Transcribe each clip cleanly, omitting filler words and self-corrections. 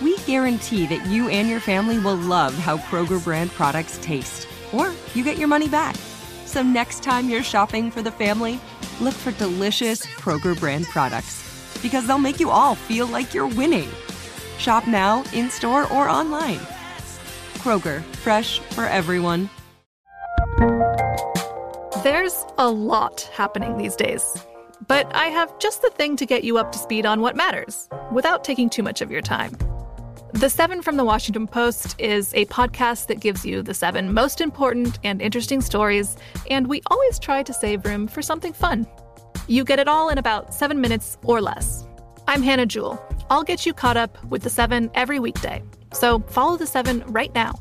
we guarantee that you and your family will love how Kroger brand products taste, or you get your money back. So next time you're shopping for the family, look for delicious Kroger brand products, because they'll make you all feel like you're winning. Shop now, in-store, or online. Kroger, fresh for everyone. There's a lot happening these days, but I have just the thing to get you up to speed on what matters without taking too much of your time. The 7 from the Washington Post is a podcast that gives you the 7 most important and interesting stories, and we always try to save room for something fun. You get it all in about 7 minutes or less. I'm Hannah Jewell. I'll get you caught up with the 7 every weekday, so follow the 7 right now.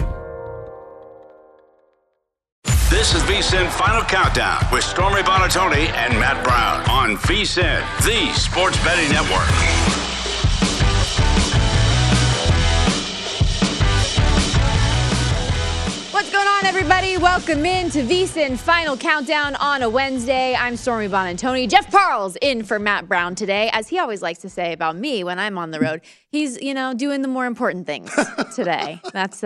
This is VSiN Final Countdown with Stormy Buonantoni and Matt Brown on VSiN, the sports betting network. What's going on, everybody? Welcome in to VSiN Final Countdown on a Wednesday. I'm Stormy Buonantoni. Jeff Parles in for Matt Brown today. As he always likes to say about me when I'm on the road, he's, you know, doing the more important things today. That's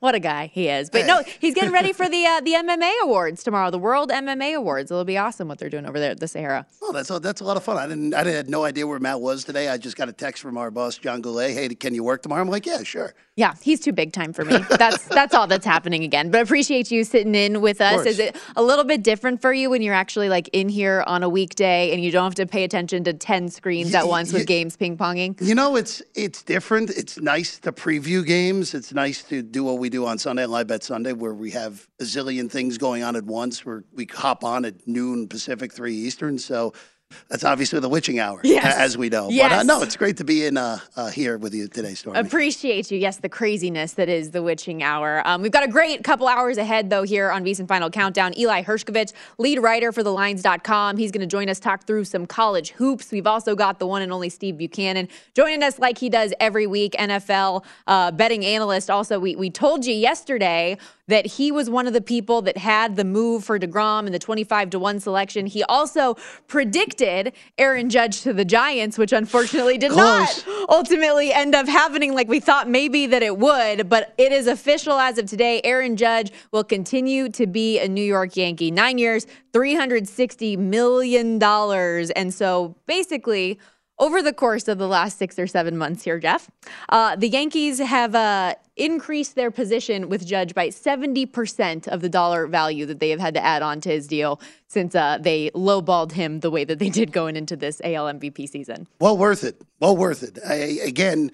what a guy he is. But no, he's getting ready for the MMA Awards tomorrow, the World MMA Awards. It'll be awesome what they're doing over there at the Sahara. Oh, that's a lot of fun. I had no idea where Matt was today. I just got a text from our boss John Goulet. Hey, can you work tomorrow? I'm like, yeah, sure. Yeah, he's too big time for me. That's all that's happening again. But I appreciate you sitting in with us. Is it a little bit different for you when you're actually like in here on a weekday and you don't have to pay attention to 10 screens at once with games ping ponging? You know, it's different. It's nice to preview games. It's nice to do what we do on Sunday on Live Bet Sunday, where we have a zillion things going on at once, where we hop on at noon Pacific, 3 Eastern. So that's obviously the witching hour, as we know. Yes. But no, it's great to be in here with you today, Stormy. Appreciate you. Yes, the craziness that is the witching hour. We've got a great couple hours ahead, though, here on VSiN Final Countdown. Eli Hershkovich, lead writer for thelines.com. He's going to join us, talk through some college hoops. We've also got the one and only Steve Buchanan joining us like he does every week, NFL betting analyst. Also, we told you yesterday that he was one of the people that had the move for DeGrom in the 25-1 selection. He also predicted Aaron Judge to the Giants, which unfortunately did not ultimately end up happening like we thought maybe that it would, but it is official as of today. Aaron Judge will continue to be a New York Yankee. 9 years, $360 million. And so basically, over the course of the last 6 or 7 months here, Jeff, the Yankees have increased their position with Judge by 70% of the dollar value that they have had to add on to his deal since they lowballed him the way that they did going into this AL MVP season. Well worth it. Well worth it. Again,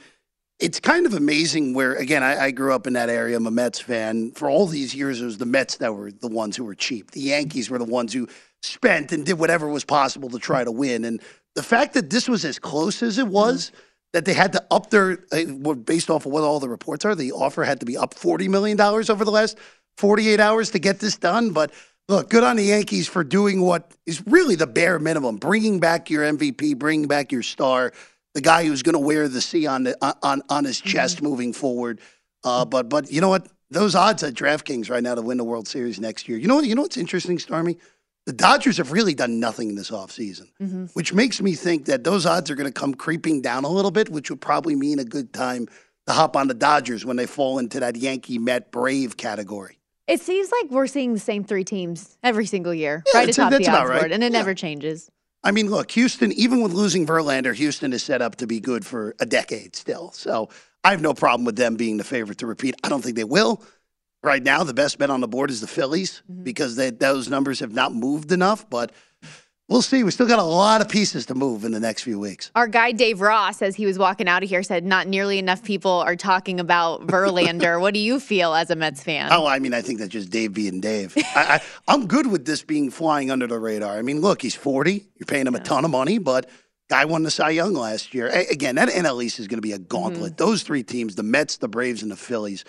it's kind of amazing where, again, I grew up in that area. I'm a Mets fan. For all these years, it was the Mets that were the ones who were cheap. The Yankees were the ones who spent and did whatever was possible to try to win. And the fact that this was as close as it was, that they had to up their, based off of what all the reports are, the offer had to be up $40 million over the last 48 hours to get this done. But look, good on the Yankees for doing what is really the bare minimum, bringing back your MVP, bringing back your star, the guy who's going to wear the C on his chest moving forward. But you know what? Those odds at DraftKings right now to win the World Series next year. You know what's interesting, Stormy? The Dodgers have really done nothing this offseason, which makes me think that those odds are going to come creeping down a little bit, which would probably mean a good time to hop on the Dodgers when they fall into that Yankee-Met-Brave category. It seems like we're seeing the same three teams every single year, right atop the odds board, and it never changes. I mean, look, Houston, even with losing Verlander, Houston is set up to be good for a decade still. So I have no problem with them being the favorite to repeat. I don't think they will. Right now, the best bet on the board is the Phillies because those numbers have not moved enough. But we'll see. We still got a lot of pieces to move in the next few weeks. Our guy, Dave Ross, as he was walking out of here, said not nearly enough people are talking about Verlander. What do you feel as a Mets fan? Oh, I mean, I think that's just Dave being Dave. I'm good with this being flying under the radar. I mean, look, he's 40. You're paying him a ton of money, but guy won the Cy Young last year. Again, that NL East is going to be a gauntlet. Those three teams, the Mets, the Braves, and the Phillies.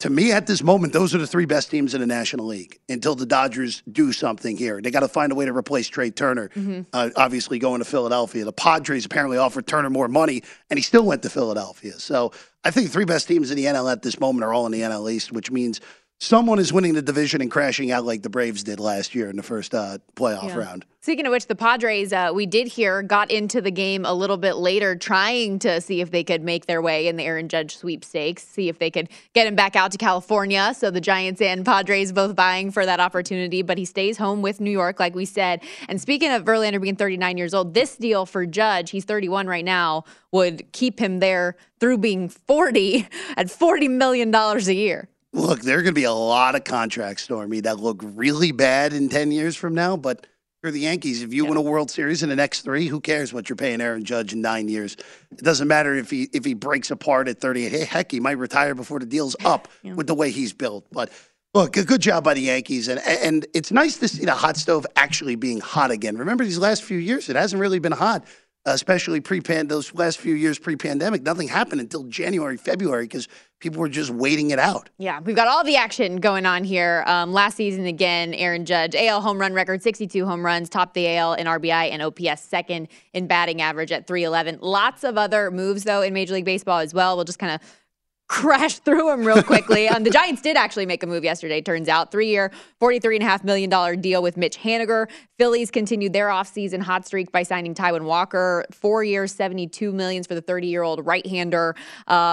To me, at this moment, those are the three best teams in the National League until the Dodgers do something here. They got to find a way to replace Trey Turner, obviously going to Philadelphia. The Padres apparently offered Turner more money, and he still went to Philadelphia. So I think the three best teams in the NL at this moment are all in the NL East, which means someone is winning the division and crashing out like the Braves did last year in the first playoff round. Speaking of which, the Padres, we did hear, got into the game a little bit later, trying to see if they could make their way in the Aaron Judge sweepstakes, see if they could get him back out to California. So the Giants and Padres both vying for that opportunity, but he stays home with New York, like we said. And speaking of Verlander being 39 years old, this deal for Judge, he's 31 right now, would keep him there through being 40 at $40 million a year. Look, there are going to be a lot of contracts, Stormy, that look really bad in 10 years from now, but for the Yankees, if you win a World Series in the next three, who cares what you're paying Aaron Judge in 9 years? It doesn't matter if he breaks apart at 38. Heck, he might retire before the deal's up with the way he's built. But look, a good job by the Yankees, and it's nice to see the hot stove actually being hot again. Remember, these last few years, it hasn't really been hot, especially those last few years pre-pandemic. Nothing happened until January, February, because people were just waiting it out. Yeah, we've got all the action going on here. Last season, again, Aaron Judge, AL home run record, 62 home runs, topped the AL in RBI and OPS, second in batting average at 311. Lots of other moves, though, in Major League Baseball as well. We'll just kind of crash through them real quickly. The Giants did actually make a move yesterday, turns out. 3-year, $43.5 million deal with Mitch Haniger. Phillies continued their offseason hot streak by signing Taiwan Walker. 4 years, $72 million for the 30-year-old right-hander.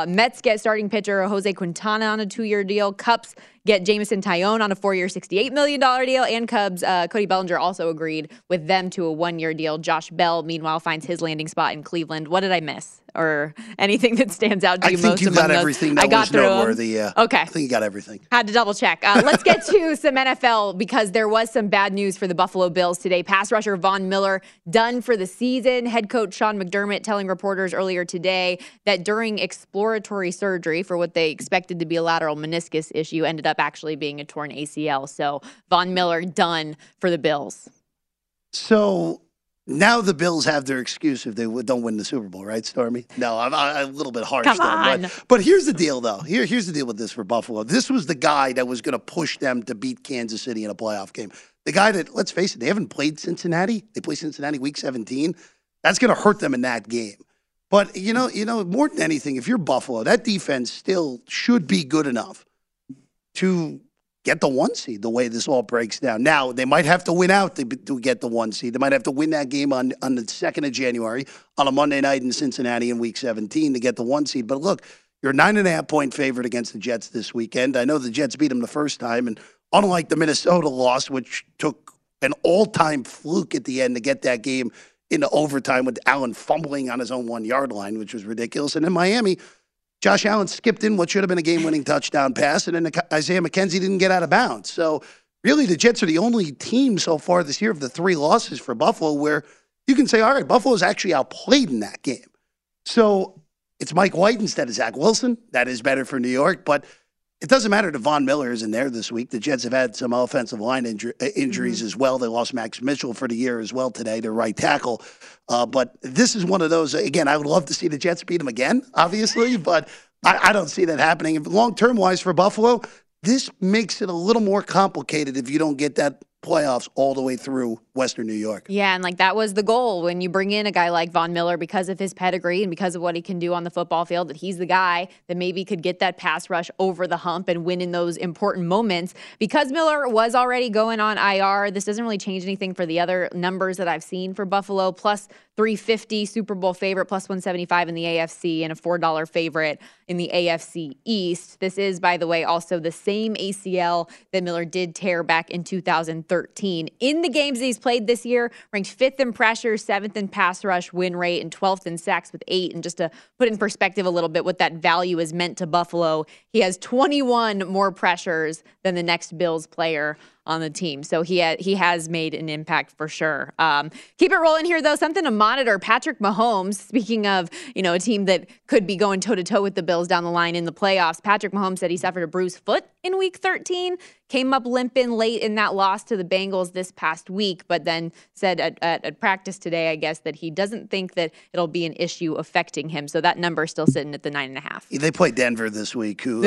Mets get starting pitcher Jose Quintana on a 2-year deal. Cubs get Jameson Taillon on a 4-year, $68 million deal. And Cubs, Cody Bellinger also agreed with them to a 1-year deal. Josh Bell, meanwhile, finds his landing spot in Cleveland. What did I miss? Or anything that stands out to you most? I think you got everything that was noteworthy. Okay. I think you got everything. Had to double check. Let's get to some NFL because there was some bad news for the Buffalo Bills today. Pass rusher Von Miller done for the season. Head coach Sean McDermott telling reporters earlier today that during exploratory surgery for what they expected to be a lateral meniscus issue ended up actually being a torn ACL. So Von Miller done for the Bills. So now the Bills have their excuse if they don't win the Super Bowl, right, Stormy? No, I'm a little bit harsh there. But here's the deal, though. Here's the deal with this for Buffalo. This was the guy that was going to push them to beat Kansas City in a playoff game. The guy that, let's face it, they haven't played Cincinnati. They play Cincinnati Week 17. That's going to hurt them in that game. But, you know, more than anything, if you're Buffalo, that defense still should be good enough to get the 1 seed the way this all breaks down. Now, they might have to win out to get the 1 seed. They might have to win that game on the 2nd of January on a Monday night in Cincinnati in Week 17 to get the 1 seed. But look, you're a 9.5-point favorite against the Jets this weekend. I know the Jets beat them the first time, and unlike the Minnesota loss, which took an all-time fluke at the end to get that game into overtime with Allen fumbling on his own 1-yard line, which was ridiculous. And in Miami, Josh Allen skipped in what should have been a game-winning touchdown pass, and then Isaiah McKenzie didn't get out of bounds. So, really, the Jets are the only team so far this year of the three losses for Buffalo where you can say, all right, Buffalo's actually outplayed in that game. So, it's Mike White instead of Zach Wilson. That is better for New York, but it doesn't matter that Von Miller isn't there this week. The Jets have had some offensive line injuries as well. They lost Max Mitchell for the year as well today, their right tackle. But this is one of those, again, I would love to see the Jets beat them again, obviously, but I don't see that happening. Long-term-wise for Buffalo, this makes it a little more complicated if you don't get that playoffs all the way through Western New York. Yeah, and like that was the goal when you bring in a guy like Von Miller because of his pedigree and because of what he can do on the football field, that he's the guy that maybe could get that pass rush over the hump and win in those important moments. Because Miller was already going on IR, this doesn't really change anything for the other numbers that I've seen for Buffalo, plus 350 Super Bowl favorite, plus 175 in the AFC, and a $4 favorite in the AFC East. This is, by the way, also the same ACL that Miller did tear back in 2013. In the games that he's played this year, ranked 5th in pressure, 7th in pass rush win rate, and 12th in sacks with 8. And just to put in perspective a little bit what that value is meant to Buffalo, he has 21 more pressures than the next Bills player on the team. So he has made an impact for sure. Keep it rolling here, though. Something to monitor. Patrick Mahomes, speaking of, you know, a team that could be going toe-to-toe with the Bills down the line in the playoffs, Patrick Mahomes said he suffered a bruised foot in Week 13, came up limping late in that loss to the Bengals this past week, but then said at practice today, I guess, that he doesn't think that it'll be an issue affecting him. So that number is still sitting at the 9.5. They play Denver this week. Who,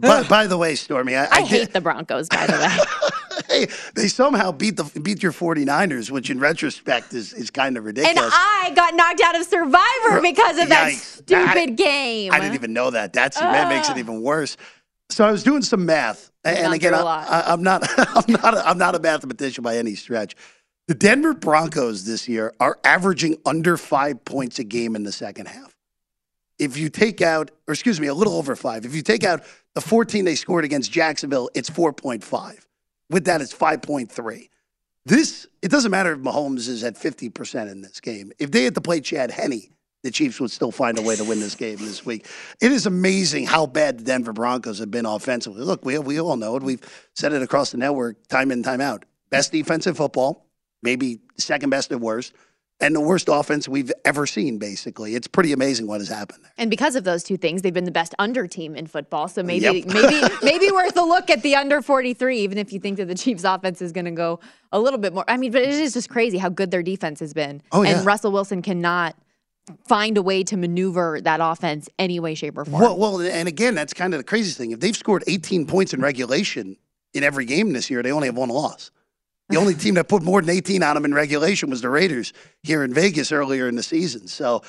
by the way, Stormy, I hate the Broncos, by the way. They somehow beat your 49ers, which in retrospect is kind of ridiculous. And I got knocked out of Survivor because of that stupid game. I didn't even know that. That makes it even worse. So I was doing some math, and again, I'm not a mathematician by any stretch. The Denver Broncos this year are averaging under 5 points a game in the second half. If you take out, or excuse me, a little over five. If you take out the 14 they scored against Jacksonville, it's 4.5. With that, it's 5.3. It doesn't matter if Mahomes is at 50% in this game. If they had to play Chad Henne, the Chiefs would still find a way to win this game this week. It is amazing how bad the Denver Broncos have been offensively. Look, we all know it. We've said it across the network time in, time out. Best defense in football, maybe second best at worst, and the worst offense we've ever seen, basically. It's pretty amazing what has happened there. And because of those two things, they've been the best under team in football. So maybe maybe worth a look at the under 43, even if you think that the Chiefs' offense is going to go a little bit more. I mean, but it is just crazy how good their defense has been. Oh, yeah. And Russell Wilson cannot find a way to maneuver that offense any way, shape, or form. Well, and again, that's kind of the craziest thing. If they've scored 18 points in regulation in every game this year, they only have one loss. The only team that put more than 18 on them in regulation was the Raiders here in Vegas earlier in the season. So,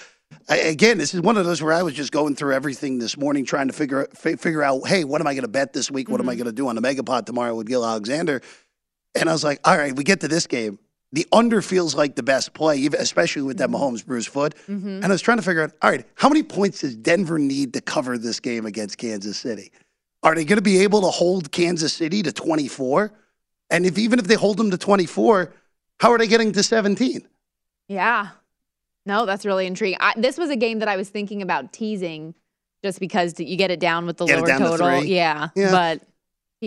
again, this is one of those where I was just going through everything this morning trying to figure out, hey, what am I going to bet this week? What am I going to do on the Megapod tomorrow with Gil Alexander? And I was like, all right, we get to this game. The under feels like the best play, especially with that Mahomes bruised foot. And I was trying to figure out, all right, how many points does Denver need to cover this game against Kansas City? Are they going to be able to hold Kansas City to 24? And even if they hold them to 24, how are they getting to 17? Yeah. No, that's really intriguing. This was a game that I was thinking about teasing just because you get it down with the lower total. Yeah. But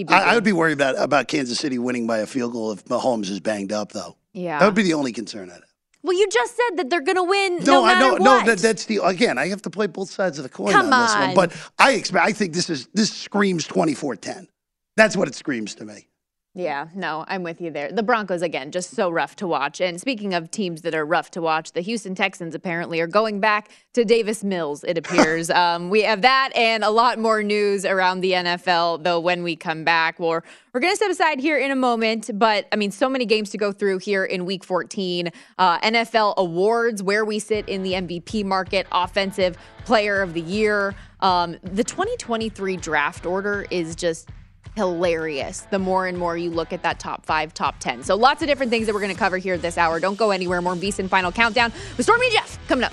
I would be worried about Kansas City winning by a field goal if Mahomes is banged up, though. Yeah. That would be the only concern at it. Well, you just said that they're going to win no matter what. Again, I have to play both sides of the coin on this one. But I think this screams 24-10. That's what it screams to me. Yeah, no, I'm with you there. The Broncos, again, just so rough to watch. And speaking of teams that are rough to watch, the Houston Texans apparently are going back to Davis Mills, it appears. We have that and a lot more news around the NFL, though, when we come back. We're going to step aside here in a moment, but, I mean, so many games to go through here in Week 14. NFL awards, where we sit in the MVP market, Offensive Player of the Year. The 2023 draft order is just hilarious the more and more you look at that top 5, top 10. So lots of different things that we're going to cover here this hour. Don't go anywhere. More VSiN Final Countdown with Stormy and Jeff coming up.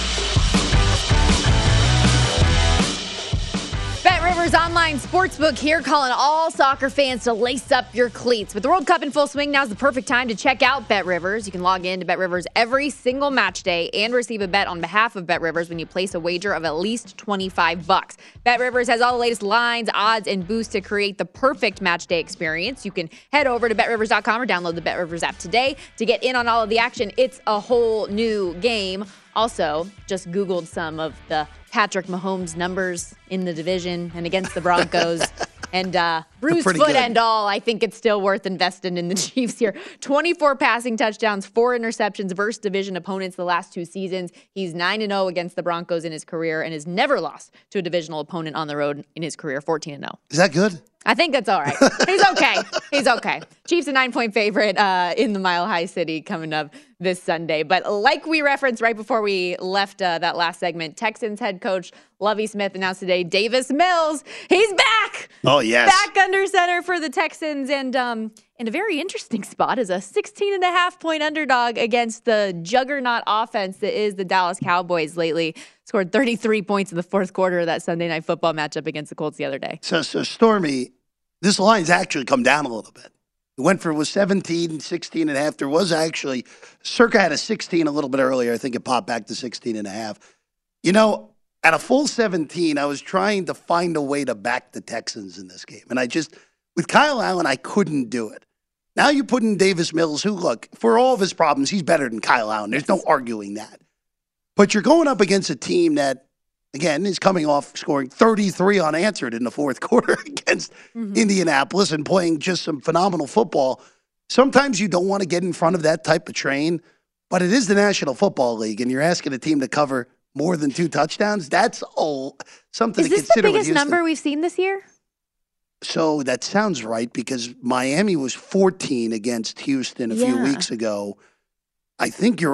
BetRivers Online Sportsbook here, calling all soccer fans to lace up your cleats. With the World Cup in full swing, now's the perfect time to check out BetRivers. You can log in to BetRivers every single match day and receive a bet on behalf of BetRivers when you place a wager of at least $25. BetRivers has all the latest lines, odds, and boosts to create the perfect match day experience. You can head over to BetRivers.com or download the BetRivers app today to get in on all of the action. It's a whole new game. Also, just Googled some of the Patrick Mahomes numbers in the division and against the Broncos. And bruised foot good. And all, I think it's still worth investing in the Chiefs here. 24 passing touchdowns, 4 interceptions versus division opponents the last 2 seasons. He's 9-0 against the Broncos in his career and has never lost to a divisional opponent on the road in his career, 14-0. Is that good? I think that's all right. He's okay. He's okay. Chiefs a 9-point favorite in the Mile High City coming up this Sunday. But like we referenced right before we left that last segment, Texans head coach Lovie Smith announced today, Davis Mills, he's back. Oh, yes. Back under center for the Texans. And in a very interesting spot is a 16.5-point underdog against the juggernaut offense that is the Dallas Cowboys lately. Scored 33 points in the fourth quarter of that Sunday Night Football matchup against the Colts the other day. So Stormy, this line's actually come down a little bit. It went from 17, 16.5. There was actually, Circa had a 16 a little bit earlier. I think it popped back to 16.5. You know, at a full 17, I was trying to find a way to back the Texans in this game. And I just, with Kyle Allen, I couldn't do it. Now you put in Davis Mills, who, look, for all of his problems, he's better than Kyle Allen. There's no arguing that. But you're going up against a team that, again, is coming off scoring 33 unanswered in the fourth quarter against Indianapolis and playing just some phenomenal football. Sometimes you don't want to get in front of that type of train, but it is the National Football League, and you're asking a team to cover more than 2 touchdowns. That's something to consider. Is this the biggest number we've seen this year? So that sounds right, because Miami was 14 against Houston a few weeks ago. I think you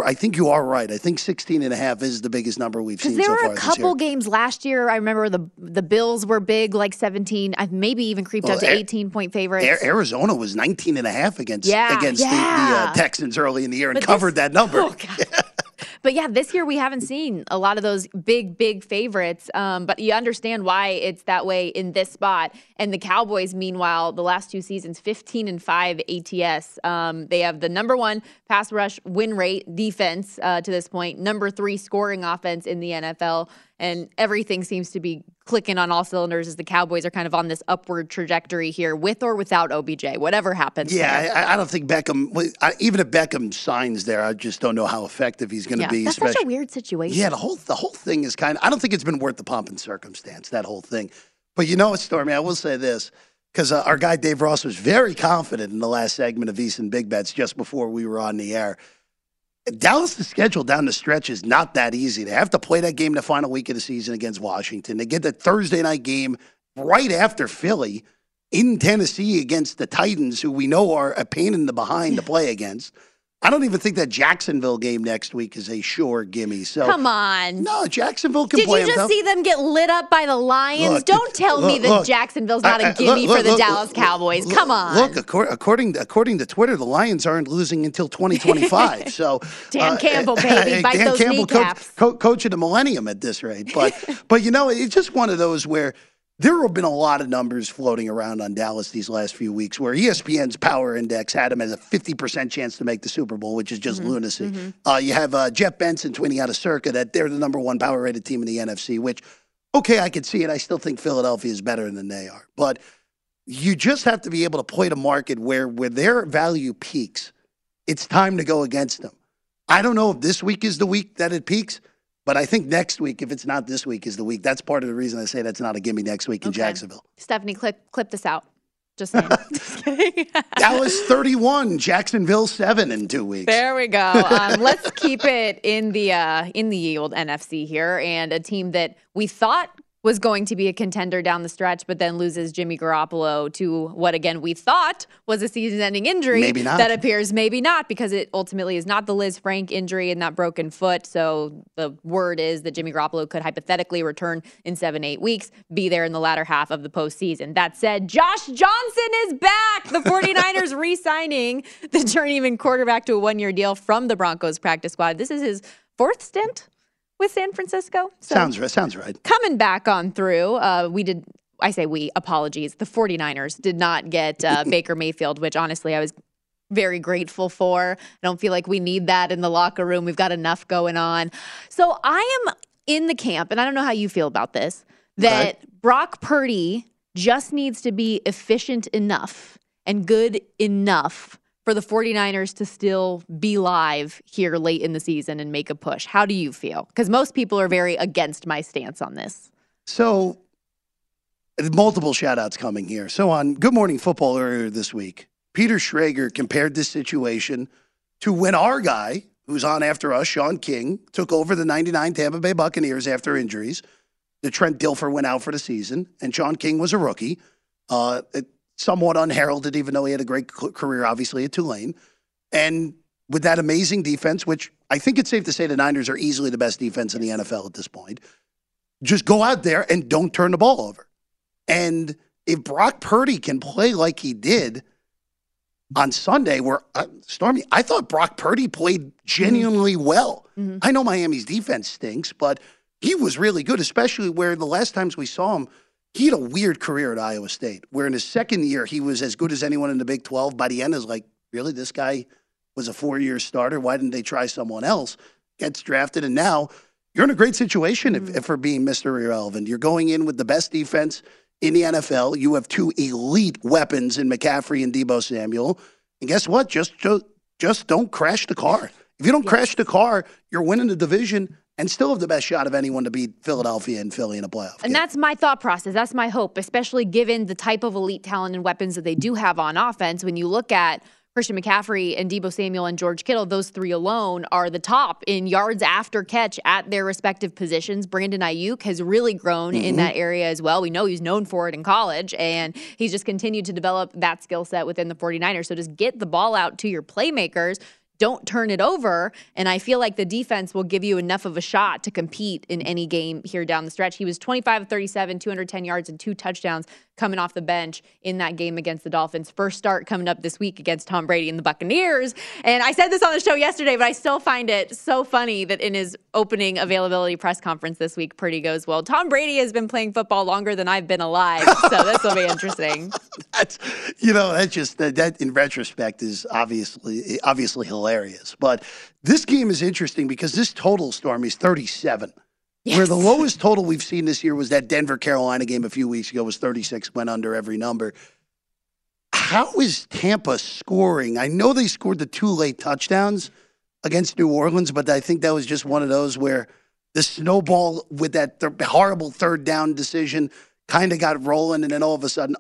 are right. I think 16.5 is the biggest number we've seen so far this year. Because there were a couple games last year. I remember the Bills were big, like 17. I've maybe even creeped up to 18-point favorites. Arizona was 19.5 against the Texans early in the year and covered that number. Oh, God. But yeah, this year we haven't seen a lot of those big favorites. But you understand why it's that way in this spot. And the Cowboys, meanwhile, the last two seasons, 15-5 ATS. They have the number one pass rush win rate defense to this point, number three scoring offense in the NFL. And everything seems to be clicking on all cylinders as the Cowboys are kind of on this upward trajectory here with or without OBJ, whatever happens. Yeah, I don't think Beckham, even if Beckham signs there, I just don't know how effective he's going to be. That's such a weird situation. Yeah, the whole thing is kind of, I don't think it's been worth the pomp and circumstance, that whole thing. But you know what, Stormy, I will say this, because our guy Dave Ross was very confident in the last segment of VSiN Big Bets just before we were on the air. Dallas' schedule down the stretch is not that easy. They have to play that game the final week of the season against Washington. They get the Thursday night game right after Philly in Tennessee against the Titans, who we know are a pain in the behind to play against. I don't even think that Jacksonville game next week is a sure gimme. So come on. No, Jacksonville can play. Did you just see them get lit up by the Lions? Don't tell me that Jacksonville's not a gimme for the Dallas Cowboys. Come on. Look, according to Twitter, the Lions aren't losing until 2025. So Dan Campbell, baby. Bite Dan those Campbell, kneecaps. Coach of the millennium at this rate. But you know, it's just one of those where there have been a lot of numbers floating around on Dallas these last few weeks where ESPN's Power Index had him as a 50% chance to make the Super Bowl, which is just lunacy. Mm-hmm. You have Jeff Benson tweeting out of Circa that they're the number one power-rated team in the NFC, which, okay, I could see it. I still think Philadelphia is better than they are. But you just have to be able to play the market where their value peaks. It's time to go against them. I don't know if this week is the week that it peaks. But I think next week, if it's not this week, is the week. That's part of the reason I say that's not a gimme next week in Jacksonville. Stephanie, clip this out. Just saying. Just kidding. Dallas 31, Jacksonville 7 in 2 weeks. There we go. Let's keep it in the old NFC here, and a team that we thought was going to be a contender down the stretch, but then loses Jimmy Garoppolo to what, again, we thought was a season-ending injury. Maybe not. That appears maybe not, because it ultimately is not the Liz Frank injury and that broken foot. So the word is that Jimmy Garoppolo could hypothetically return in 7-8 weeks, be there in the latter half of the postseason. That said, Josh Johnson is back! The 49ers re-signing the journeyman quarterback to a one-year deal from the Broncos practice squad. This is his fourth stint with San Francisco. So sounds right. Coming back on through, the 49ers did not get Baker Mayfield, which honestly I was very grateful for. I don't feel like we need that in the locker room. We've got enough going on. So I am in the camp, and I don't know how you feel about this, that Brock Purdy just needs to be efficient enough and good enough for the 49ers to still be live here late in the season and make a push. How do you feel? Because most people are very against my stance on this. So, multiple shout-outs coming here. So on Good Morning Football earlier this week, Peter Schrager compared this situation to when our guy, who's on after us, Sean King, took over the 99 Tampa Bay Buccaneers after injuries. The Trent Dilfer went out for the season, and Sean King was a rookie. Somewhat unheralded, even though he had a great career, obviously, at Tulane. And with that amazing defense, which I think it's safe to say the Niners are easily the best defense in the NFL at this point, just go out there and don't turn the ball over. And if Brock Purdy can play like he did on Sunday, where, Stormy, I thought Brock Purdy played genuinely well. Mm-hmm. I know Miami's defense stinks, but he was really good, especially where the last times we saw him, he had a weird career at Iowa State, where in his second year, he was as good as anyone in the Big 12. By the end, is like, really? This guy was a four-year starter? Why didn't they try someone else? Gets drafted, and now you're in a great situation if for being Mr. Irrelevant. You're going in with the best defense in the NFL. You have two elite weapons in McCaffrey and Deebo Samuel. And guess what? Just don't crash the car. If you don't crash the car, you're winning the division and still have the best shot of anyone to beat Philadelphia and Philly in a playoff game. And that's my thought process. That's my hope, especially given the type of elite talent and weapons that they do have on offense. When you look at Christian McCaffrey and Deebo Samuel and George Kittle, those three alone are the top in yards after catch at their respective positions. Brandon Ayuk has really grown in that area as well. We know he's known for it in college, and he's just continued to develop that skill set within the 49ers. So just get the ball out to your playmakers. don't turn it over. And I feel like the defense will give you enough of a shot to compete in any game here down the stretch. He was 25 of 37, 210 yards and 2 touchdowns coming off the bench in that game against the Dolphins. First start coming up this week against Tom Brady and the Buccaneers. And I said this on the show yesterday, but I still find it so funny that in his opening availability press conference this week, Purdy goes, well, Tom Brady has been playing football longer than I've been alive. So this will be interesting. That's in retrospect is obviously hilarious. But this game is interesting because this total, Stormy, is 37. Yes. Where the lowest total we've seen this year was that Denver-Carolina game a few weeks ago was 36, went under every number. How is Tampa scoring? I know they scored the 2 late touchdowns against New Orleans, but I think that was just one of those where the snowball with that horrible 3rd down decision kind of got rolling, and then all of a sudden,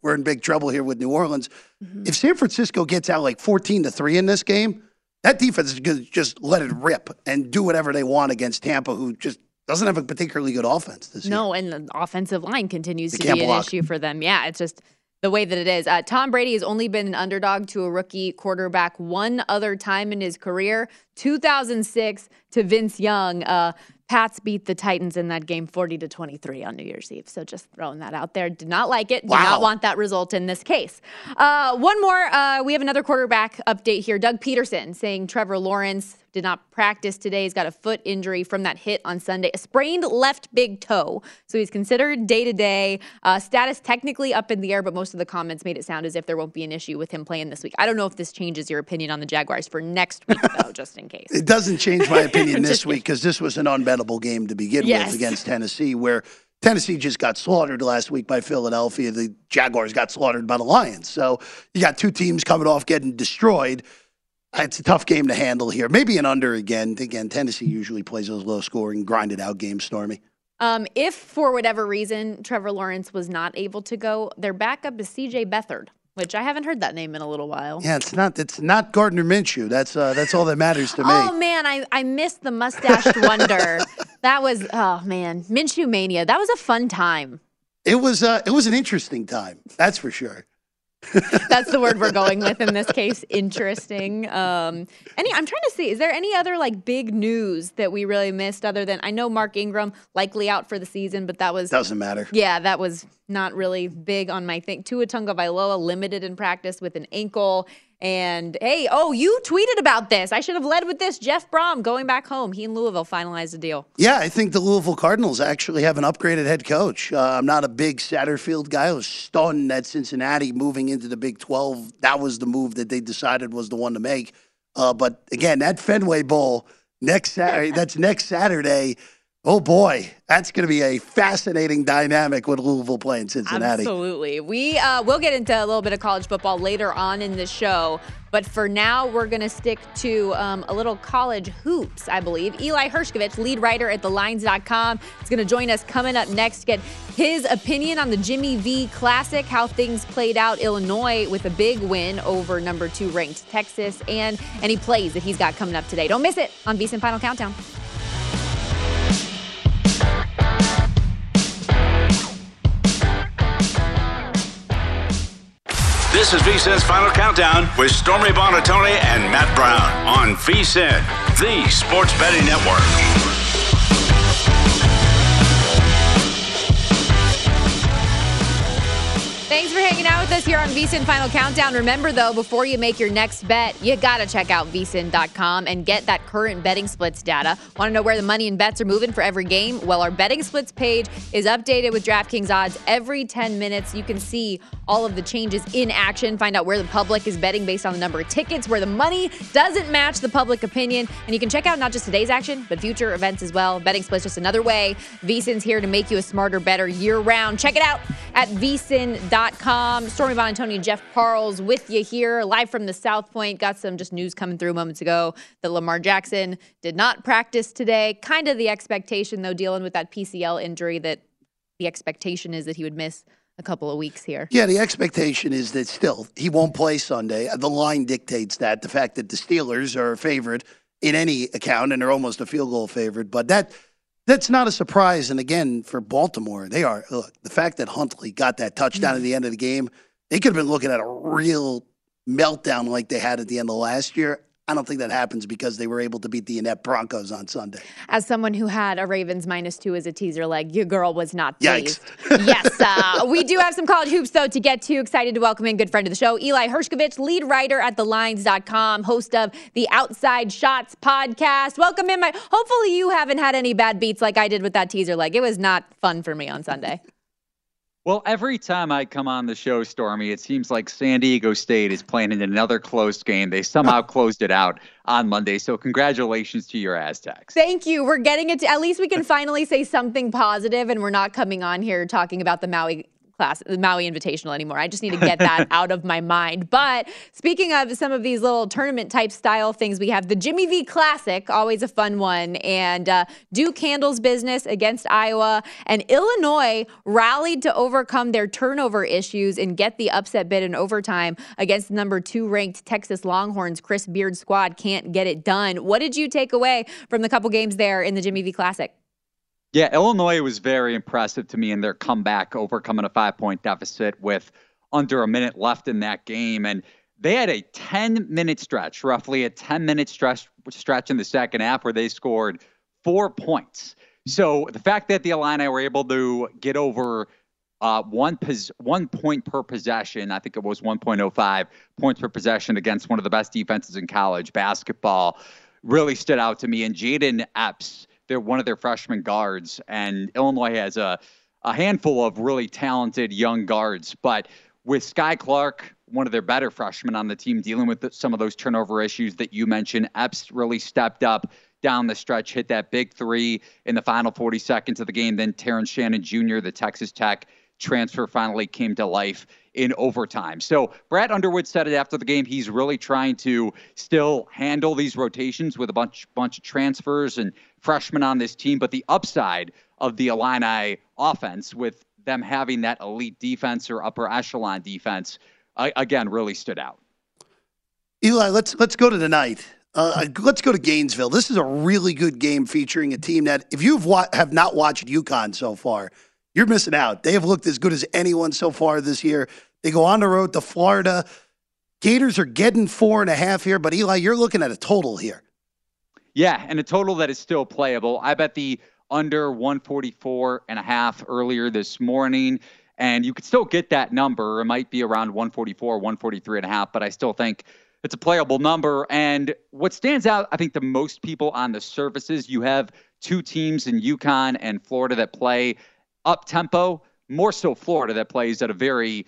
we're in big trouble here with New Orleans. Mm-hmm. If San Francisco gets out like 14-3 in this game, that defense is going to just let it rip and do whatever they want against Tampa, who just doesn't have a particularly good offense this year. No, and the offensive line continues to be an issue for them. Yeah, it's just the way that it is. Tom Brady has only been an underdog to a rookie quarterback one other time in his career, 2006 to Vince Young. Pats beat the Titans in that game 40-23 on New Year's Eve. So just throwing that out there. Did not like it. Wow. Do not want that result in this case. One more. We have another quarterback update here. Doug Peterson saying Trevor Lawrence did not practice today. He's got a foot injury from that hit on Sunday. A sprained left big toe. So he's considered day-to-day. Status technically up in the air, but most of the comments made it sound as if there won't be an issue with him playing this week. I don't know if this changes your opinion on the Jaguars for next week, though, just in case. It doesn't change my opinion this week because this was an unbettable game to begin with against Tennessee, where Tennessee just got slaughtered last week by Philadelphia. The Jaguars got slaughtered by the Lions. So you got two teams coming off getting destroyed. It's a tough game to handle here. Maybe an under again. Again, Tennessee usually plays those low-scoring, grinded-out games, Stormy. If, for whatever reason, Trevor Lawrence was not able to go, their backup is C.J. Beathard, which I haven't heard that name in a little while. Yeah, it's not Gardner Minshew. That's all that matters to me. Oh, man, I missed the mustached wonder. That was, oh, man, Minshew mania. That was a fun time. It was an interesting time, that's for sure. That's the word we're going with in this case. Interesting. I'm trying to see, is there any other big news that we really missed other than, I know Mark Ingram likely out for the season, but that was... Doesn't matter. Yeah, that was not really big on my thing. Tua Tagovailoa limited in practice with an ankle. And, hey, you tweeted about this. I should have led with this. Jeff Brohm going back home. He and Louisville finalized a deal. Yeah, I think the Louisville Cardinals actually have an upgraded head coach. I'm not a big Satterfield guy. I was stunned that Cincinnati moving into the Big 12, that was the move that they decided was the one to make. But, again, that Fenway Bowl, next Saturday, that's next Saturday. Oh, boy, that's going to be a fascinating dynamic with Louisville playing Cincinnati. Absolutely. We will get into a little bit of college football later on in the show. But for now, we're going to stick to a little college hoops, I believe. Eli Hershkovich, lead writer at thelines.com, is going to join us coming up next to get his opinion on the Jimmy V Classic, how things played out. Illinois with a big win over number 2 ranked Texas, and any plays that he's got coming up today. Don't miss it on VSiN Final Countdown. This is VSiN's Final Countdown with Stormy Buonantoni and Matt Brown on VSiN, the sports betting network. Thanks for hanging out with us here on VSiN Final Countdown. Remember, though, before you make your next bet, you got to check out VSiN.com and get that current betting splits data. Want to know where the money and bets are moving for every game? Well, our betting splits page is updated with DraftKings odds every 10 minutes. You can see all of the changes in action, find out where the public is betting based on the number of tickets, where the money doesn't match the public opinion. And you can check out not just today's action, but future events as well. Betting splits, just another way. VSiN's here to make you a smarter, better year-round. Check it out at VSiN.com. Stormy Buonantoni, Jeff Parles with you here, live from the South Point. Got some just news coming through moments ago that Lamar Jackson did not practice today. Kind of the expectation, though, dealing with that PCL injury, that the expectation is that he would miss a couple of weeks here. Yeah, the expectation is that still he won't play Sunday. The line dictates that. The fact that the Steelers are a favorite in any account, and they're almost a field goal favorite, but that's not a surprise. And again, for Baltimore, the fact that Huntley got that touchdown at the end of the game, they could have been looking at a real meltdown like they had at the end of last year. I don't think that happens because they were able to beat the inept Broncos on Sunday. As someone who had a Ravens -2 as a teaser leg, your girl was not pleased. Yikes. Yes, we do have some college hoops, though, to get to. Excited to welcome in good friend of the show, Eli Hershkovich, lead writer at thelines.com, host of the Outside Shots podcast. Welcome in. Hopefully you haven't had any bad beats like I did with that teaser leg. It was not fun for me on Sunday. Well, every time I come on the show, Stormy, it seems like San Diego State is playing in another closed game. They somehow closed it out on Monday. So congratulations to your Aztecs. Thank you. We're getting it. At least we can finally say something positive, and we're not coming on here talking about the Maui Invitational anymore. I just need to get that out of my mind. But speaking of some of these little tournament type style things, we have the Jimmy V Classic, always a fun one, and Duke handles business against Iowa, and Illinois rallied to overcome their turnover issues and get the upset bid in overtime against the number 2 ranked Texas Longhorns. Chris Beard's squad can't get it done. What did you take away from the couple games there in the Jimmy V Classic? Yeah, Illinois was very impressive to me in their comeback, overcoming a 5-point deficit with under a minute left in that game. And they had a 10-minute stretch, roughly a 10-minute stretch in the second half where they scored 4 points. So the fact that the Illini were able to get over 1 point per possession, I think it was 1.05 points per possession against one of the best defenses in college basketball, really stood out to me. And Jaden Epps, they're one of their freshman guards, and Illinois has a handful of really talented young guards. But with Sky Clark, one of their better freshmen on the team, dealing with some of those turnover issues that you mentioned, Epps really stepped up down the stretch, hit that big three in the final 40 seconds of the game. Then Terrence Shannon Jr., the Texas Tech transfer, finally came to life in overtime. So Brad Underwood said it after the game. He's really trying to still handle these rotations with a bunch of transfers and freshmen on this team. But the upside of the Illini offense, with them having that elite defense or upper echelon defense, again, really stood out. Eli, let's go to tonight. Let's go to Gainesville. This is a really good game featuring a team that, if you have not watched UConn so far, you're missing out. They have looked as good as anyone so far this year. They go on the road to Florida. Gators are getting 4.5 here, but Eli, you're looking at a total here. Yeah, and a total that is still playable. I bet the under 144.5 earlier this morning, and you could still get that number. It might be around 144, 143.5, but I still think it's a playable number. And what stands out, I think, the most people on the surface is you have two teams in UConn and Florida that play up-tempo, more so Florida that plays at a very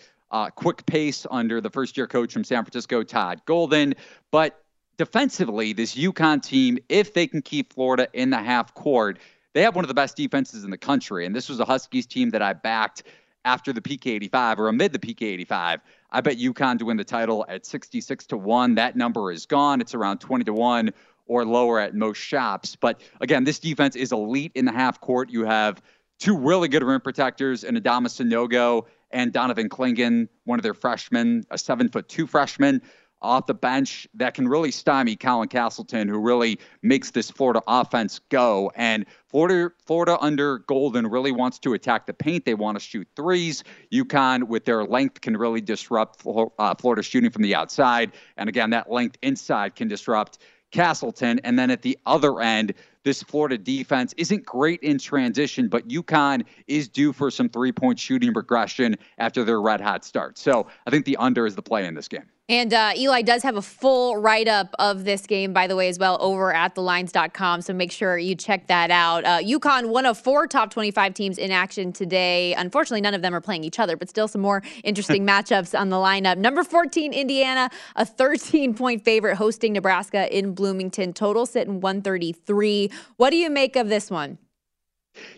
quick pace under the first-year coach from San Francisco, Todd Golden. But defensively, this UConn team, if they can keep Florida in the half court, they have one of the best defenses in the country. And this was a Huskies team that I backed after the PK85 or amid the PK85. I bet UConn to win the title at 66-1. That number is gone. It's around 20-1 or lower at most shops. But again, this defense is elite in the half court. You have two really good rim protectors in Adama Sanogo and Donovan Clingan, one of their freshmen, a 7'2" freshman off the bench that can really stymie Colin Castleton, who really makes this Florida offense go. And Florida under Golden really wants to attack the paint. They want to shoot threes. UConn, with their length, can really disrupt Florida shooting from the outside. And again, that length inside can disrupt Castleton. And then at the other end, this Florida defense isn't great in transition, but UConn is due for some three-point shooting regression after their red-hot start. So I think the under is the play in this game. And Eli does have a full write-up of this game, by the way, as well, over at thelines.com, so make sure you check that out. UConn, one of 4 top 25 teams in action today. Unfortunately, none of them are playing each other, but still some more interesting matchups on the lineup. Number 14, Indiana, a 13-point favorite, hosting Nebraska in Bloomington. Total sitting 133. What do you make of this one?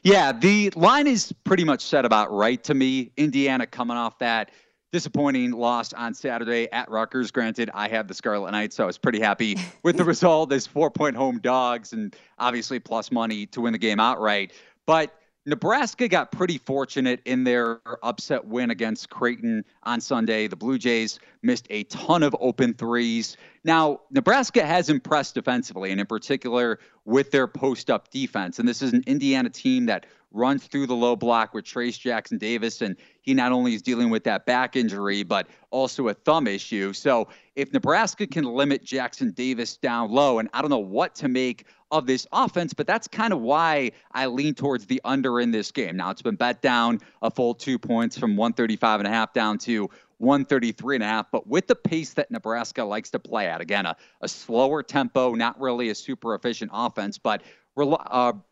Yeah, the line is pretty much set about right to me. Indiana coming off that disappointing loss on Saturday at Rutgers. Granted, I had the Scarlet Knights, so I was pretty happy with the result as 4-point home dogs and obviously plus money to win the game outright. But Nebraska got pretty fortunate in their upset win against Creighton on Sunday. The Blue Jays missed a ton of open threes. Now, Nebraska has impressed defensively, and in particular with their post-up defense. And this is an Indiana team that runs through the low block with Trace Jackson Davis, and he not only is dealing with that back injury, but also a thumb issue. So if Nebraska can limit Jackson Davis down low, and I don't know what to make of this offense, but that's kind of why I lean towards the under in this game. Now, it's been bet down a full 2 points from 135.5 down to 133.5, but with the pace that Nebraska likes to play at, again, a slower tempo, not really a super efficient offense, but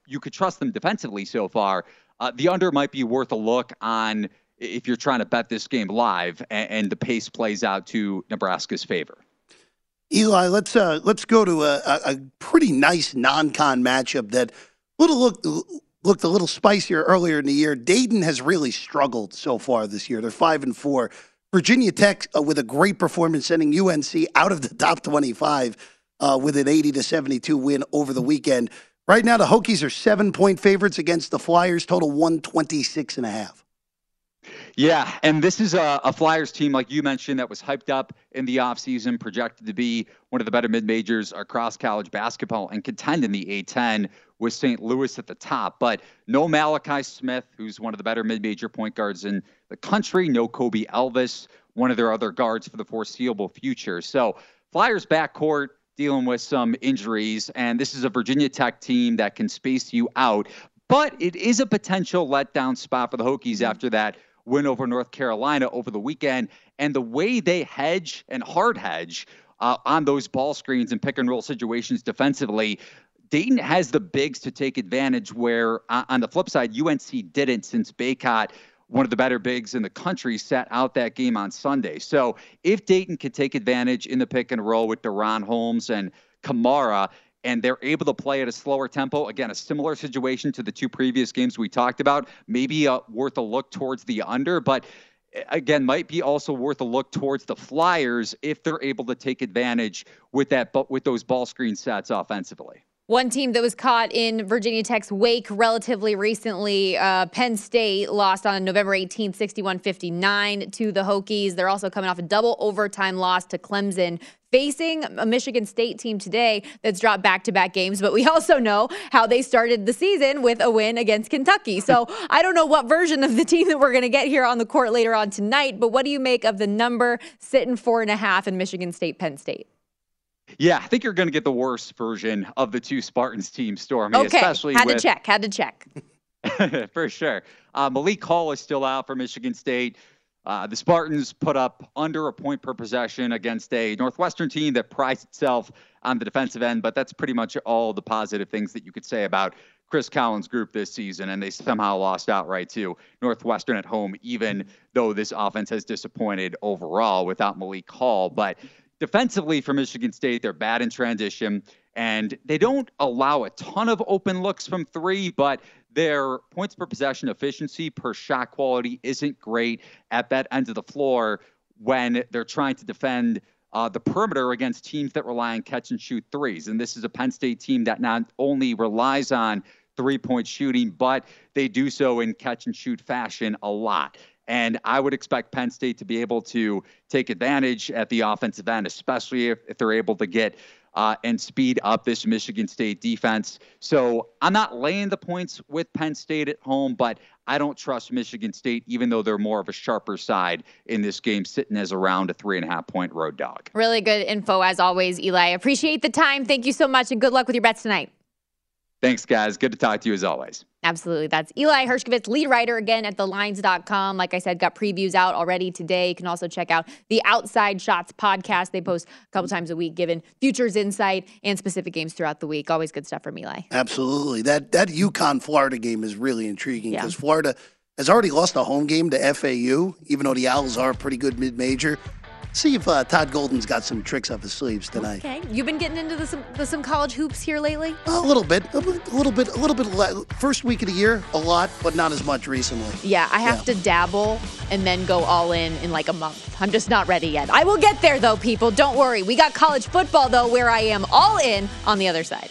you could trust them defensively so far. The under might be worth a look on if you're trying to bet this game live and the pace plays out to Nebraska's favor. Eli, let's go to a pretty nice non-con matchup that looked a little spicier earlier in the year. Dayton has really struggled so far this year. They're 5-4. Virginia Tech with a great performance, sending UNC out of the top 25 with an 80-72 win over the weekend. Right now, the Hokies are 7-point favorites against the Flyers, total 126.5. Yeah, and this is a Flyers team, like you mentioned, that was hyped up in the offseason, projected to be one of the better mid-majors across college basketball and contend in the A-10 with St. Louis at the top. But no Malachi Smith, who's one of the better mid-major point guards in the country. No Kobe Elvis, one of their other guards for the foreseeable future. So Flyers backcourt dealing with some injuries, and this is a Virginia Tech team that can space you out. But it is a potential letdown spot for the Hokies after that win over North Carolina over the weekend, and the way they hedge and hard hedge on those ball screens and pick and roll situations defensively. Dayton has the bigs to take advantage where on the flip side, UNC didn't, since Baycott, one of the better bigs in the country, sat out that game on Sunday. So if Dayton could take advantage in the pick and roll with Deron Holmes and Kamara, and they're able to play at a slower tempo, again, a similar situation to the two previous games we talked about, maybe worth a look towards the under, but again, might be also worth a look towards the Flyers if they're able to take advantage with that, but with those ball screen sets offensively. One team that was caught in Virginia Tech's wake relatively recently, Penn State, lost on November 18th, 61-59 to the Hokies. They're also coming off a double overtime loss to Clemson, facing a Michigan State team today that's dropped back-to-back games. But we also know how they started the season with a win against Kentucky. So I don't know what version of the team that we're going to get here on the court later on tonight, but what do you make of the number sitting 4.5 in Michigan State, Penn State? Yeah, I think you're going to get the worst version of the two Spartans teams, Stormy. Okay, especially had to check. For sure. Malik Hall is still out for Michigan State. The Spartans put up under a point per possession against a Northwestern team that prides itself on the defensive end, but that's pretty much all the positive things that you could say about Chris Collins' group this season, and they somehow lost outright to Northwestern at home, even though this offense has disappointed overall without Malik Hall. But defensively for Michigan State, they're bad in transition, and they don't allow a ton of open looks from three, but their points per possession efficiency per shot quality isn't great at that end of the floor when they're trying to defend the perimeter against teams that rely on catch-and-shoot threes. And this is a Penn State team that not only relies on three-point shooting, but they do so in catch-and-shoot fashion a lot. And I would expect Penn State to be able to take advantage at the offensive end, especially if they're able to get and speed up this Michigan State defense. So I'm not laying the points with Penn State at home, but I don't trust Michigan State, even though they're more of a sharper side in this game, sitting as around a 3.5-point road dog. Really good info, as always, Eli. Appreciate the time. Thank you so much, and good luck with your bets tonight. Thanks, guys. Good to talk to you as always. Absolutely. That's Eli Hershkovich, lead writer again at thelines.com. Like I said, got previews out already today. You can also check out the Outside Shots podcast. They post a couple times a week, giving futures insight and specific games throughout the week. Always good stuff from Eli. Absolutely. That UConn-Florida game is really intriguing because Florida has already lost a home game to FAU, even though the Owls are a pretty good mid-major. See if Todd Golden's got some tricks up his sleeves tonight. Okay, you've been getting into some college hoops here lately. A little bit. First week of the year, a lot, but not as much recently. Yeah, I have to dabble and then go all in like a month. I'm just not ready yet. I will get there though, people. Don't worry. We got college football though, where I am all in on the other side.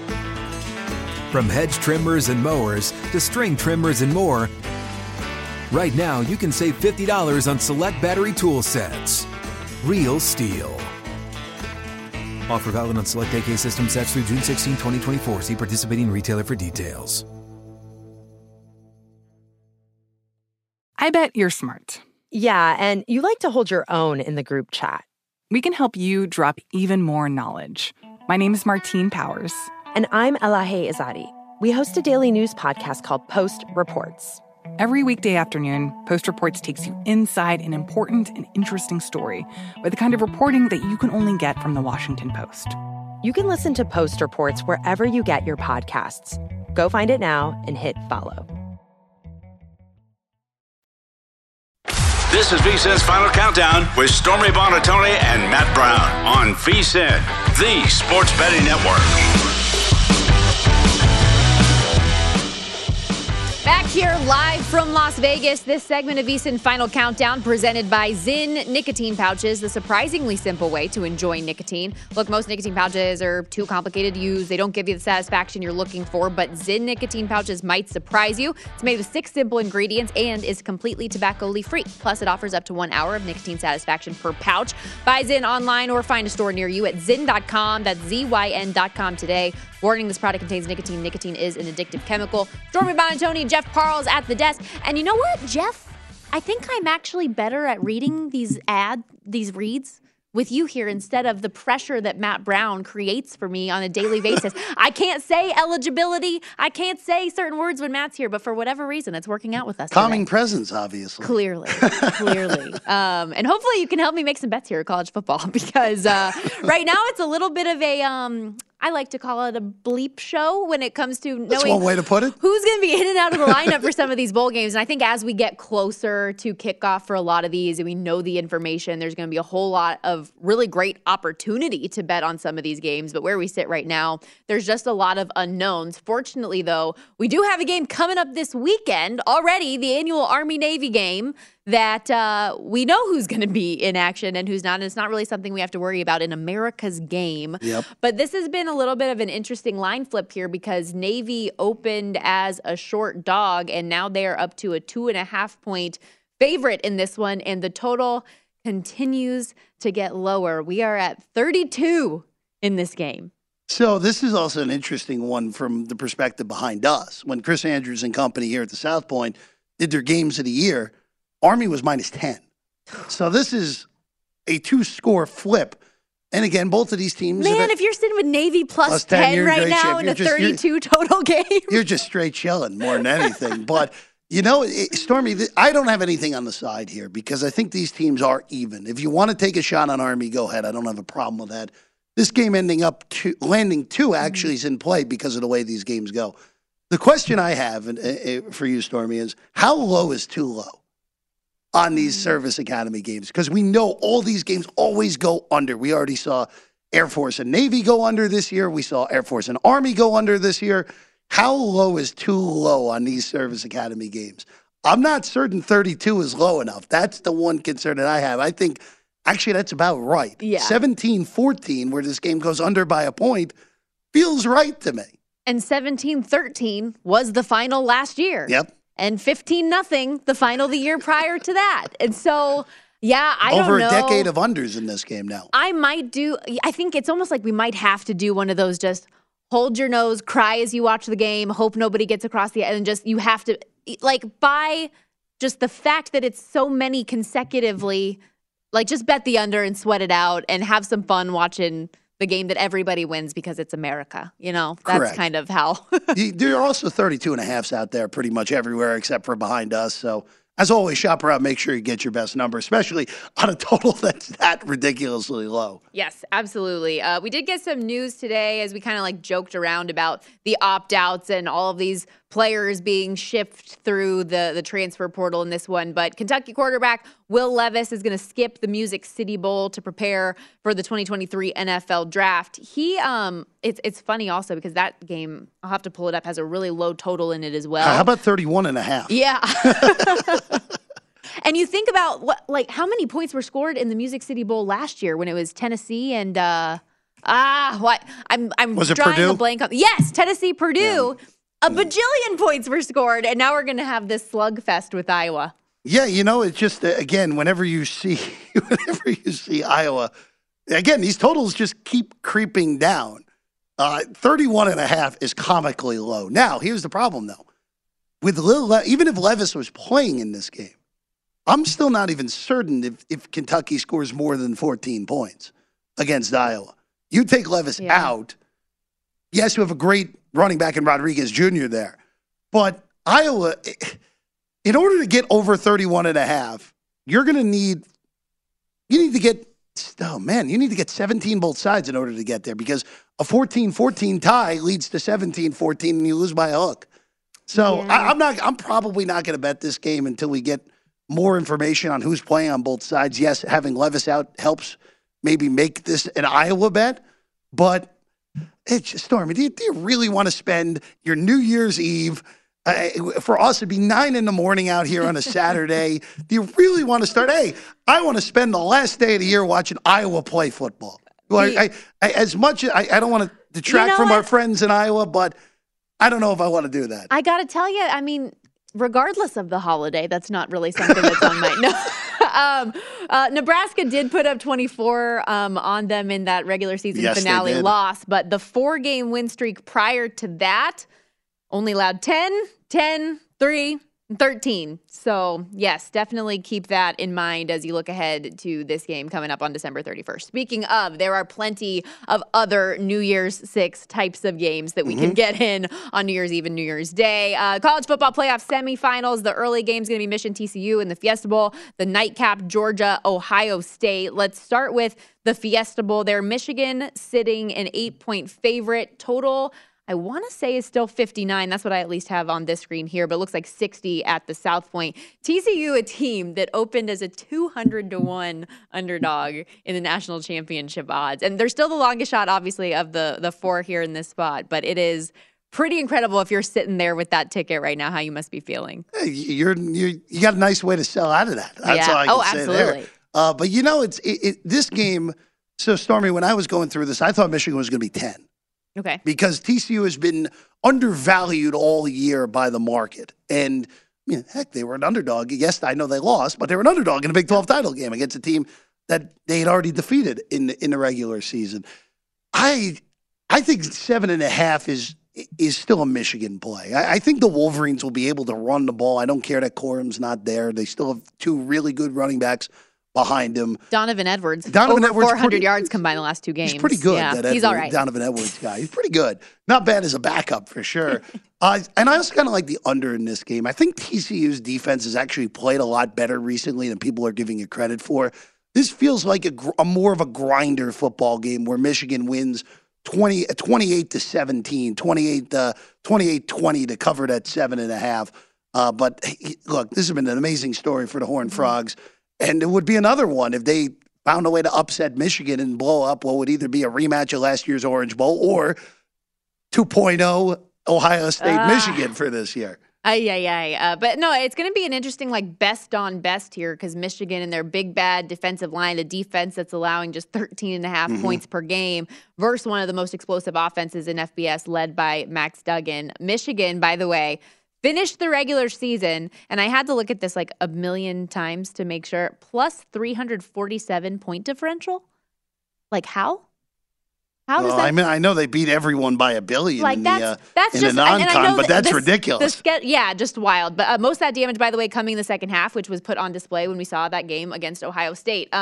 From hedge trimmers and mowers to string trimmers and more, right now you can save $50 on select battery tool sets. Real Steel. Offer valid on select AK system sets through June 16, 2024. See participating retailer for details. I bet you're smart. Yeah, and you like to hold your own in the group chat. We can help you drop even more knowledge. My name is Martine Powers. And I'm Elahe Izadi. We host a daily news podcast called Post Reports. Every weekday afternoon, Post Reports takes you inside an important and interesting story with the kind of reporting that you can only get from the Washington Post. You can listen to Post Reports wherever you get your podcasts. Go find it now and hit follow. This is VSiN's Final Countdown with Stormy Buonantoni and Matt Brown on VSiN, the sports betting network. Back here live from Las Vegas, this segment of VSiN Final Countdown presented by Zyn Nicotine Pouches, the surprisingly simple way to enjoy nicotine. Look, most nicotine pouches are too complicated to use. They don't give you the satisfaction you're looking for, but Zyn Nicotine Pouches might surprise you. It's made with 6 simple ingredients and is completely tobacco-free free. Plus, it offers up to 1 hour of nicotine satisfaction per pouch. Buy Zyn online or find a store near you at Zyn.com. That's ZYN.com today. Warning, this product contains nicotine. Nicotine is an addictive chemical. Stormy Buonantoni, Jeff Parles at the desk. And you know what, Jeff? I think I'm actually better at reading these reads with you here instead of the pressure that Matt Brown creates for me on a daily basis. I can't say eligibility. I can't say certain words when Matt's here, but for whatever reason, it's working out with us. Calming presence, obviously. Clearly. And hopefully you can help me make some bets here at college football because right now it's a little bit of a... I like to call it a bleep show when it comes to knowing That's one way to put it. Who's going to be in and out of the lineup for some of these bowl games. And I think as we get closer to kickoff for a lot of these and we know the information, there's going to be a whole lot of really great opportunity to bet on some of these games. But where we sit right now, there's just a lot of unknowns. Fortunately, though, we do have a game coming up this weekend already, the annual Army-Navy game that we know who's going to be in action and who's not. And it's not really something we have to worry about in America's game. Yep. But this has been a little bit of an interesting line flip here because Navy opened as a short dog, and now they are up to a 2.5-point favorite in this one. And the total continues to get lower. We are at 32 in this game. So this is also an interesting one from the perspective behind us. When Chris Andrews and company here at the South Point did their games of the year, Army was minus 10. So this is a 2-score flip. And again, both of these teams... Man, if you're sitting with Navy plus 10 right now in a 32 total game... You're just straight chilling more than anything. But, you know, Stormy, I don't have anything on the side here because I think these teams are even. If you want to take a shot on Army, go ahead. I don't have a problem with that. This game landing two actually is in play because of the way these games go. The question I have for you, Stormy, is how low is too low on these service academy games? Because we know all these games always go under. We already saw Air Force and Navy go under this year. We saw Air Force and Army go under this year. How low is too low on these service academy games? I'm not certain 32 is low enough. That's the one concern that I have. I think, actually, that's about right. Yeah. 17-14, where this game goes under by a point, feels right to me. And 17-13 was the final last year. Yep. and 15-0 the final the year prior to that. And so, yeah, I don't know. Over a decade of unders in this game now. I think it's almost like we might have to do one of those just hold your nose, cry as you watch the game, hope nobody gets across the end, and just you have to, like, by just the fact that it's so many consecutively, like, just bet the under and sweat it out and have some fun watching the game that everybody wins because it's America. You know, that's correct. Kind of how. There are also 32.5s out there pretty much everywhere except for behind us. So, as always, shop around. Make sure you get your best number, especially on a total that's that ridiculously low. Yes, absolutely. We did get some news today as we kind of like joked around about the opt-outs and all of these players being shipped through the transfer portal in this one. But Kentucky quarterback Will Levis is going to skip the Music City Bowl to prepare for the 2023 NFL Draft. He, it's funny also because that game, I'll have to pull it up, has a really low total in it as well. How about 31.5? Yeah. And you think about how many points were scored in the Music City Bowl last year when it was Tennessee and was it drawing Purdue? A blank on. Yes, Tennessee, Purdue. Yeah. A bajillion points were scored, and now we're going to have this slugfest with Iowa. Yeah, you know, it's just, again, whenever you see Iowa, again, these totals just keep creeping down. 31.5 is comically low. Now, here's the problem, though. With even if Levis was playing in this game, I'm still not even certain if Kentucky scores more than 14 points against Iowa. You take Levis out. Yes, you have a great running back in Rodriguez Jr. there. But Iowa, in order to get over 31.5, you're going to need – you need to get 17 both sides in order to get there because a 14-14 tie leads to 17-14 and you lose by a hook. So I'm probably not going to bet this game until we get more information on who's playing on both sides. Yes, having Levis out helps maybe make this an Iowa bet, but – it's just, Stormy, do you really want to spend your New Year's Eve? For us, it'd be 9 a.m. out here on a Saturday. Do you really want to start? Hey, I want to spend the last day of the year watching Iowa play football. Like, I don't want to detract from our friends in Iowa, but I don't know if I want to do that. I got to tell you, I mean, regardless of the holiday, that's not really something that's on my no. Nebraska did put up 24 on them in that regular season finale loss, but the 4-game win streak prior to that only allowed 10, 10, 3, and 13. So, yes, definitely keep that in mind as you look ahead to this game coming up on December 31st. Speaking of, there are plenty of other New Year's 6 types of games that we can get in on New Year's Eve and New Year's Day. College football playoff semifinals. The early game's going to be Michigan, TCU, and the Fiesta Bowl. The nightcap, Georgia, Ohio State. Let's start with the Fiesta Bowl. There, Michigan sitting an 8-point favorite. Total, I want to say, is still 59. That's what I at least have on this screen here, but it looks like 60 at the South Point. TCU, a team that opened as a 200-1 underdog in the national championship odds. And they're still the longest shot, obviously, of the four here in this spot, but it is pretty incredible if you're sitting there with that ticket right now, how you must be feeling. You got a nice way to sell out of that. That's all I can say absolutely. There. But, you know, this game, so, Stormy, when I was going through this, I thought Michigan was going to be 10. Okay. Because TCU has been undervalued all year by the market. And, I mean, heck, they were an underdog. Yes, I know they lost, but they were an underdog in a Big 12 title game against a team that they had already defeated in the regular season. I think 7.5 is still a Michigan play. I think the Wolverines will be able to run the ball. I don't care that Corum's not there. They still have two really good running backs behind him. Donovan Edwards 400 yards combined the last two games. He's pretty good. Yeah, he's all right. Donovan Edwards guy. He's pretty good. Not bad as a backup for sure. And I also kind of like the under in this game. I think TCU's defense has actually played a lot better recently than people are giving it credit for. This feels like a more of a grinder football game where Michigan wins 28-17, 28-20 to cover that 7.5. But hey, look, this has been an amazing story for the Horned Frogs. And it would be another one if they found a way to upset Michigan and blow up what would either be a rematch of last year's Orange Bowl or 2.0 Ohio State, Michigan for this year. But no, it's going to be an interesting best on best here because Michigan and their big bad defensive line, a defense that's allowing just 13.5 points per game versus one of the most explosive offenses in FBS led by Max Duggan. Michigan, by the way, Finished the regular season, and I had to look at this like a million times to make sure, plus 347 point differential. Like, how? How does that? I mean, I know they beat everyone by a billion like in the non-con, but that's ridiculous. Yeah, just wild. But most of that damage, by the way, coming in the second half, which was put on display when we saw that game against Ohio State.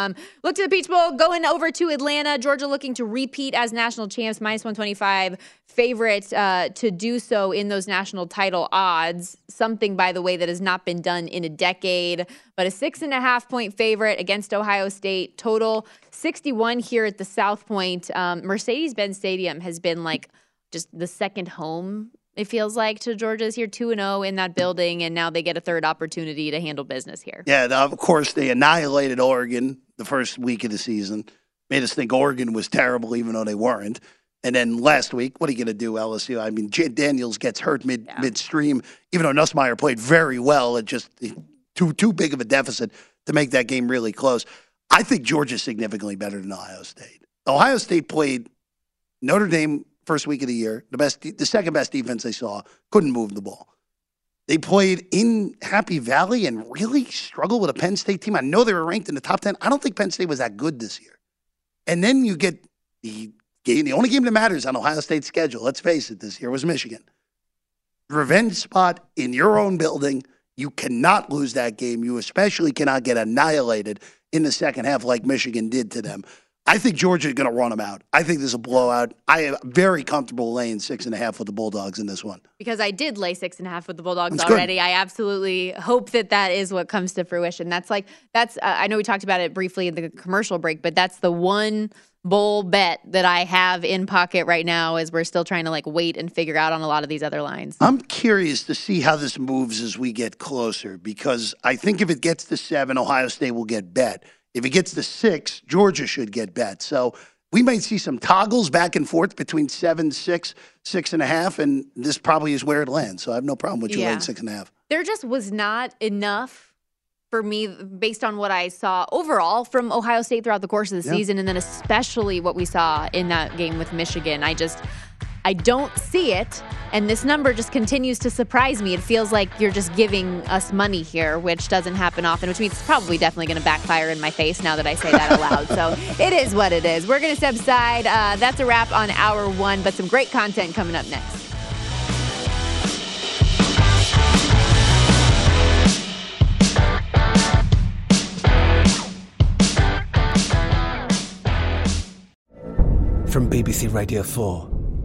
Look to the Peach Bowl, going over to Atlanta. Georgia looking to repeat as national champs, minus 125 favorite to do so in those national title odds. Something, by the way, that has not been done in a decade. But a 6.5-point favorite against Ohio State, total 61 here at the South Point. Mercedes-Benz Stadium has been like just the second home, it feels like, to Georgia's here, 2-0 in that building, and now they get a third opportunity to handle business here. Yeah, of course, they annihilated Oregon the first week of the season, made us think Oregon was terrible even though they weren't. And then last week, what are you going to do, LSU? I mean, Jade Daniels gets hurt midstream, even though Nussmeier played very well. It just too big of a deficit to make that game really close. I think Georgia's significantly better than Ohio State. Ohio State played Notre Dame first week of the year, the second best defense they saw, couldn't move the ball. They played in Happy Valley and really struggled with a Penn State team. I know they were ranked in the top 10. I don't think Penn State was that good this year. And then you get the game. The only game that matters on Ohio State's schedule, let's face it, this year was Michigan. Revenge spot in your own building. You cannot lose that game. You especially cannot get annihilated in the second half like Michigan did to them. I think Georgia is going to run them out. I think this is a blowout. I am very comfortable laying 6.5 with the Bulldogs in this one. Because I did lay 6.5 with the Bulldogs already. I absolutely hope that is what comes to fruition. That's I know we talked about it briefly in the commercial break, but that's the one bowl bet that I have in pocket right now as we're still trying to like wait and figure out on a lot of these other lines. I'm curious to see how this moves as we get closer, because I think if it gets to 7, Ohio State will get bet. If it gets to 6, Georgia should get bet. So we might see some toggles back and forth between 7, 6, 6.5, and this probably is where it lands. So I have no problem with you laying 6.5. There just was not enough for me, based on what I saw overall from Ohio State throughout the course of the season, and then especially what we saw in that game with Michigan. I don't see it, and this number just continues to surprise me. It feels like you're just giving us money here, which doesn't happen often, which means it's probably definitely going to backfire in my face now that I say that aloud. So it is what it is. We're going to step aside. That's a wrap on hour one, but some great content coming up next. From BBC Radio 4,